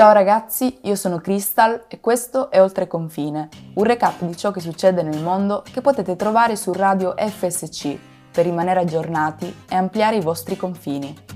Ciao ragazzi, io sono Crystal e questo è Oltre Confine, un recap di ciò che succede nel mondo che potete trovare su Radio FSC per rimanere aggiornati e ampliare i vostri confini.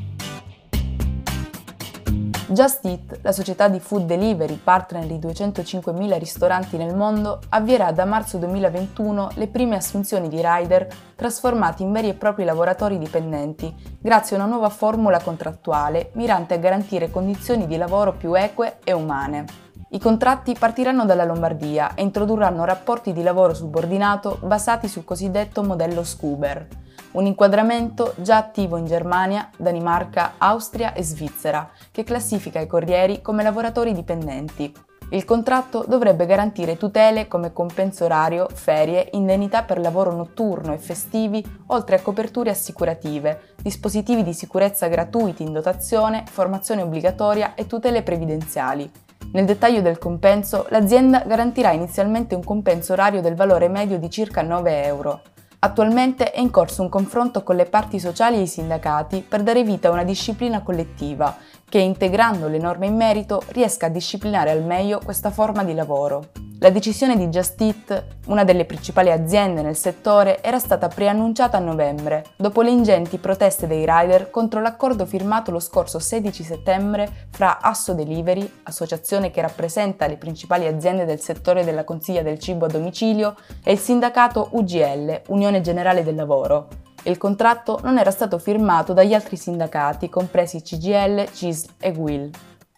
Just Eat, la società di food delivery partner di 205.000 ristoranti nel mondo, avvierà da marzo 2021 le prime assunzioni di rider trasformati in veri e propri lavoratori dipendenti, grazie a una nuova formula contrattuale mirante a garantire condizioni di lavoro più eque e umane. I contratti partiranno dalla Lombardia e introdurranno rapporti di lavoro subordinato basati sul cosiddetto modello Scoober, un inquadramento già attivo in Germania, Danimarca, Austria e Svizzera, che classifica i corrieri come lavoratori dipendenti. Il contratto dovrebbe garantire tutele come compenso orario, ferie, indennità per lavoro notturno e festivi, oltre a coperture assicurative, dispositivi di sicurezza gratuiti in dotazione, formazione obbligatoria e tutele previdenziali. Nel dettaglio del compenso, l'azienda garantirà inizialmente un compenso orario del valore medio di circa 9 euro. Attualmente è in corso un confronto con le parti sociali e i sindacati per dare vita a una disciplina collettiva che, integrando le norme in merito, riesca a disciplinare al meglio questa forma di lavoro. La decisione di Just Eat, una delle principali aziende nel settore, era stata preannunciata a novembre, dopo le ingenti proteste dei rider contro l'accordo firmato lo scorso 16 settembre fra Assodelivery, associazione che rappresenta le principali aziende del settore della consegna del cibo a domicilio, e il sindacato UGL, Unione Generale del Lavoro. Il contratto non era stato firmato dagli altri sindacati, compresi CGIL, CISL e UIL.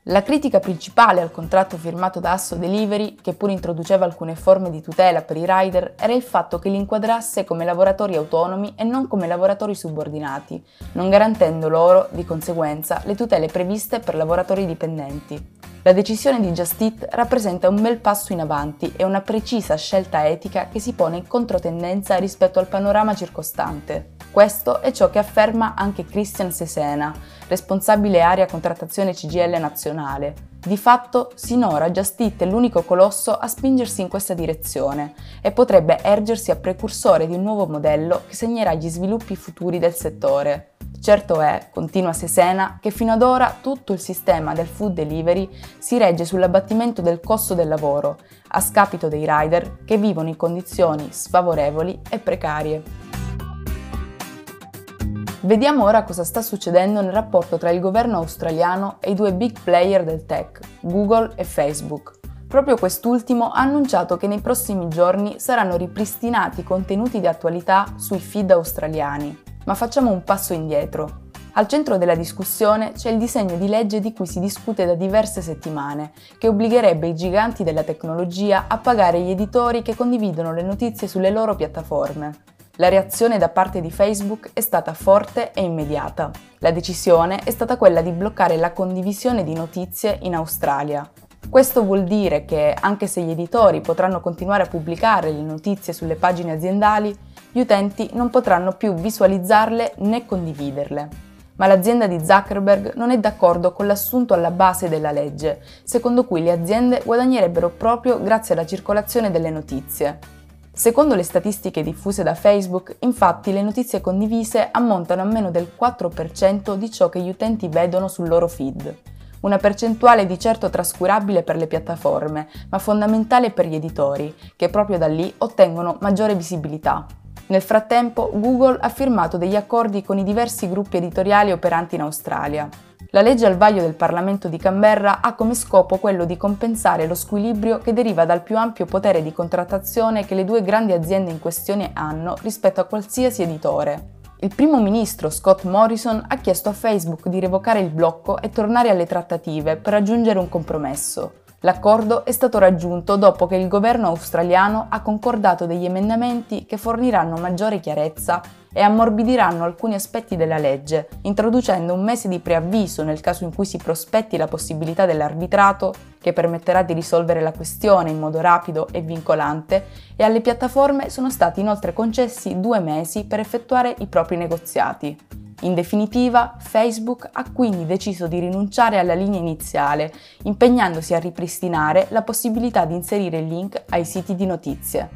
La critica principale al contratto firmato da Assodelivery, che pur introduceva alcune forme di tutela per i rider, era il fatto che li inquadrasse come lavoratori autonomi e non come lavoratori subordinati, non garantendo loro, di conseguenza, le tutele previste per lavoratori dipendenti. La decisione di Just Eat rappresenta un bel passo in avanti e una precisa scelta etica che si pone in controtendenza rispetto al panorama circostante. Questo è ciò che afferma anche Christian Sesena, responsabile area contrattazione CGIL nazionale. Di fatto, sinora Just Eat è l'unico colosso a spingersi in questa direzione e potrebbe ergersi a precursore di un nuovo modello che segnerà gli sviluppi futuri del settore. Certo è, continua Sesena, che fino ad ora tutto il sistema del food delivery si regge sull'abbattimento del costo del lavoro, a scapito dei rider che vivono in condizioni sfavorevoli e precarie. Vediamo ora cosa sta succedendo nel rapporto tra il governo australiano e i due big player del tech, Google e Facebook. Proprio quest'ultimo ha annunciato che nei prossimi giorni saranno ripristinati i contenuti di attualità sui feed australiani. Ma facciamo un passo indietro. Al centro della discussione c'è il disegno di legge di cui si discute da diverse settimane, che obbligherebbe i giganti della tecnologia a pagare gli editori che condividono le notizie sulle loro piattaforme. La reazione da parte di Facebook è stata forte e immediata. La decisione è stata quella di bloccare la condivisione di notizie in Australia. Questo vuol dire che, anche se gli editori potranno continuare a pubblicare le notizie sulle pagine aziendali, gli utenti non potranno più visualizzarle né condividerle. Ma l'azienda di Zuckerberg non è d'accordo con l'assunto alla base della legge, secondo cui le aziende guadagnerebbero proprio grazie alla circolazione delle notizie. Secondo le statistiche diffuse da Facebook, infatti, le notizie condivise ammontano a meno del 4% di ciò che gli utenti vedono sul loro feed. Una percentuale di certo trascurabile per le piattaforme, ma fondamentale per gli editori, che proprio da lì ottengono maggiore visibilità. Nel frattempo, Google ha firmato degli accordi con i diversi gruppi editoriali operanti in Australia. La legge al vaglio del Parlamento di Canberra ha come scopo quello di compensare lo squilibrio che deriva dal più ampio potere di contrattazione che le due grandi aziende in questione hanno rispetto a qualsiasi editore. Il primo ministro Scott Morrison ha chiesto a Facebook di revocare il blocco e tornare alle trattative per raggiungere un compromesso. L'accordo è stato raggiunto dopo che il governo australiano ha concordato degli emendamenti che forniranno maggiore chiarezza e ammorbidiranno alcuni aspetti della legge, introducendo un mese di preavviso nel caso in cui si prospetti la possibilità dell'arbitrato, che permetterà di risolvere la questione in modo rapido e vincolante, e alle piattaforme sono stati inoltre concessi 2 mesi per effettuare i propri negoziati. In definitiva, Facebook ha quindi deciso di rinunciare alla linea iniziale, impegnandosi a ripristinare la possibilità di inserire link ai siti di notizie.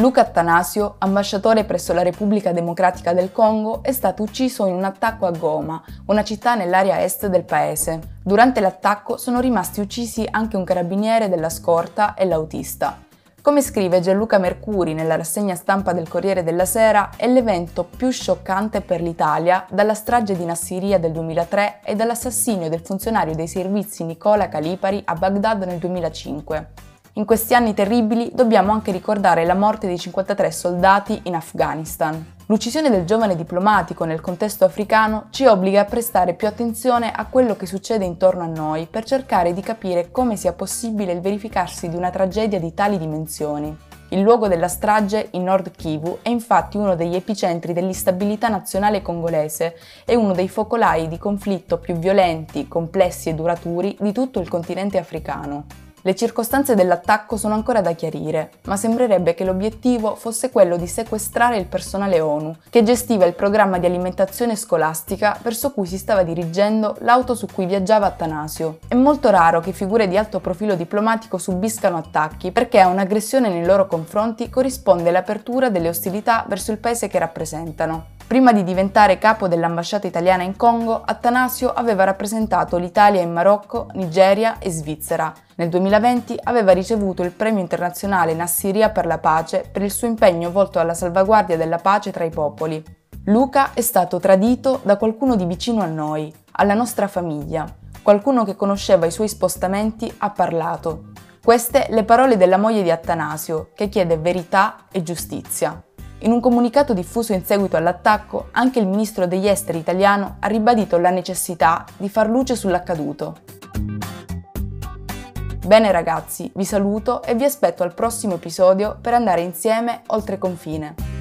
Luca Attanasio, ambasciatore presso la Repubblica Democratica del Congo, è stato ucciso in un attacco a Goma, una città nell'area est del paese. Durante l'attacco sono rimasti uccisi anche un carabiniere della scorta e l'autista. Come scrive Gianluca Mercuri nella rassegna stampa del Corriere della Sera, è l'evento più scioccante per l'Italia dalla strage di Nassiriya del 2003 e dall'assassinio del funzionario dei servizi Nicola Calipari a Baghdad nel 2005. In questi anni terribili dobbiamo anche ricordare la morte di 53 soldati in Afghanistan. L'uccisione del giovane diplomatico nel contesto africano ci obbliga a prestare più attenzione a quello che succede intorno a noi per cercare di capire come sia possibile il verificarsi di una tragedia di tali dimensioni. Il luogo della strage in Nord Kivu è infatti uno degli epicentri dell'instabilità nazionale congolese e uno dei focolai di conflitto più violenti, complessi e duraturi di tutto il continente africano. Le circostanze dell'attacco sono ancora da chiarire, ma sembrerebbe che l'obiettivo fosse quello di sequestrare il personale ONU, che gestiva il programma di alimentazione scolastica verso cui si stava dirigendo l'auto su cui viaggiava Attanasio. È molto raro che figure di alto profilo diplomatico subiscano attacchi, perché a un'aggressione nei loro confronti corrisponde l'apertura delle ostilità verso il paese che rappresentano. Prima di diventare capo dell'ambasciata italiana in Congo, Attanasio aveva rappresentato l'Italia in Marocco, Nigeria e Svizzera. Nel 2020 aveva ricevuto il premio internazionale Nassiriya per la pace per il suo impegno volto alla salvaguardia della pace tra i popoli. Luca è stato tradito da qualcuno di vicino a noi, alla nostra famiglia. Qualcuno che conosceva i suoi spostamenti ha parlato. Queste le parole della moglie di Attanasio, che chiede verità e giustizia. In un comunicato diffuso in seguito all'attacco, anche il ministro degli esteri italiano ha ribadito la necessità di far luce sull'accaduto. Bene ragazzi, vi saluto e vi aspetto al prossimo episodio per andare insieme oltre confine.